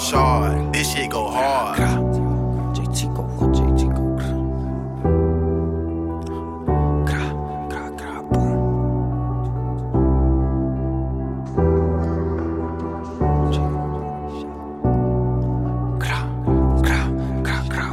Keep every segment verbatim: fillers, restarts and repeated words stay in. Shard, this shit go hard. J T go, J T go. Gra, gra, gra, boom. Gra, gra, gra, gra.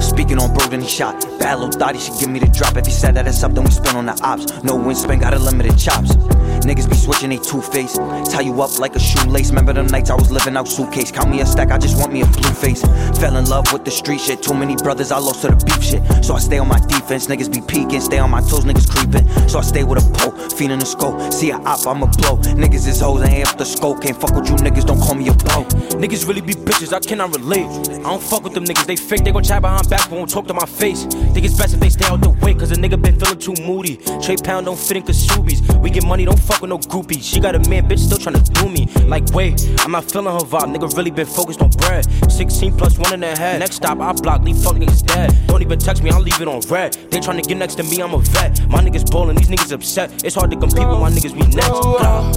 Speaking on Bird and he shot. Bad little thought he should give me the drop. If he said that, that's something we spend on the ops. No win spend, got unlimited chops. Niggas be switching, they two-faced. Tie you up like a shoelace. Remember them nights I was living out suitcase. Count me a stack, I just want me a blue face. Fell in love with the street shit. Too many brothers I lost to the beef shit. So I stay on my defense, niggas be peeking. Stay on my toes, niggas creeping. So I stay with a pole, feeding the scope. See a op, I'ma blow. Niggas is hoes, I ain't up the scope. Can't fuck with you niggas, don't call me a blow. Niggas really be bitches, I cannot relate. I don't fuck with them niggas, they fake. They gon' chat behind back, but won't talk to my face. Think it's best if they stay out the way, cause a nigga been feeling too moody. Trey Pound don't fit in Kasubi's. We get money, don't fuck with no groupie. She got a man, bitch, still tryna do me. Like, wait, I'm not feeling her vibe. Nigga really been focused on bread. sixteen plus one in the head. Next stop, I block, leave fuck niggas dead. Don't even text me, I'll leave it on red. They tryna get next to me, I'm a vet. My niggas ballin', these niggas upset. It's hard to compete with my niggas, we next. Blah.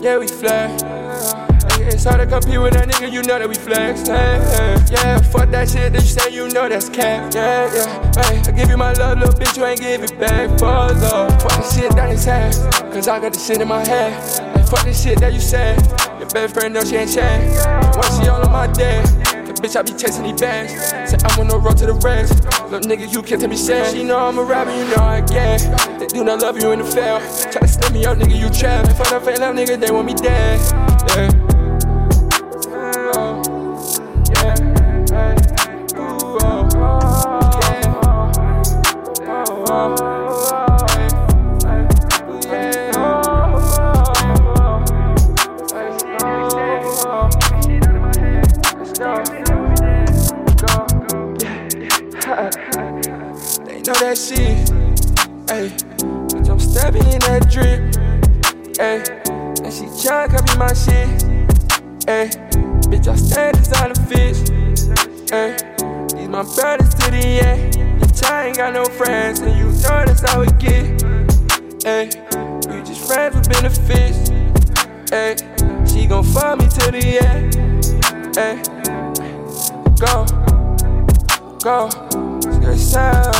Yeah, we flash. It's hard to compete with that nigga, you know that we flex. Hey, hey, yeah, fuck that shit that you say, you know that's cap. Yeah, yeah, hey, I give you my love, little bitch, you ain't give it back. Fuck love, fuck the shit that is sad, cause I got the shit in my head. Hey, fuck the shit that you said, your best friend know she ain't sharing. Once she all on my dad, the bitch I be chasing these bags. Say I'm on no road to the rest, little nigga, you can't tell me sad. She know I'm a rapper, you know I get. They do not love you in the fail. Try to slim me up, nigga, you trapped. Fuck that fake love, nigga, they want me dead. Yeah. Know that shit, ayy. Bitch, I'm stabbing in that drip, ayy. And she tryna copy my shit, ayy. Bitch, I stand inside the fish, ayy. These my brothers to the end. Bitch, I ain't got no friends, and you know that's how it get, ayy. We just friends with benefits, ayy. She gon' fuck me to the end, ayy. Go, go. Go. Yeah,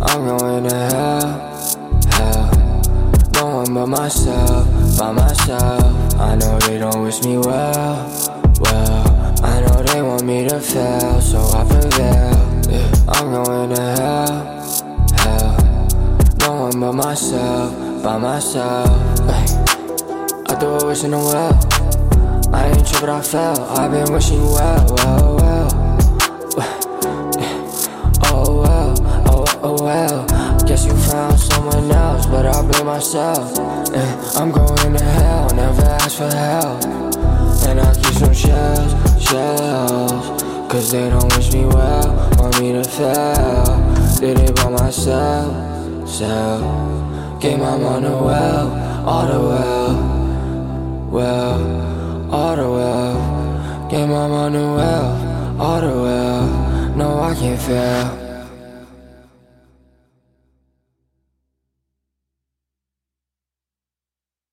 I'm going to hell, hell. No one but myself, by myself. I know they don't wish me well, well. I know they want me to fail, so I prevail. Yeah, I'm going to hell, hell. No one but myself, by myself. I threw a wish in the well. I ain't trippin', I fell. I've been wishing well, well, well. Guess you found someone else, but I blame myself. And I'm going to hell, never ask for help. And I keep some shells, shells, cause they don't wish me well, want me to fail. Did it by myself, self. Gave my mom the well, all the well, well, all the well. Gave my mom the well, all the well. No, I can't fail.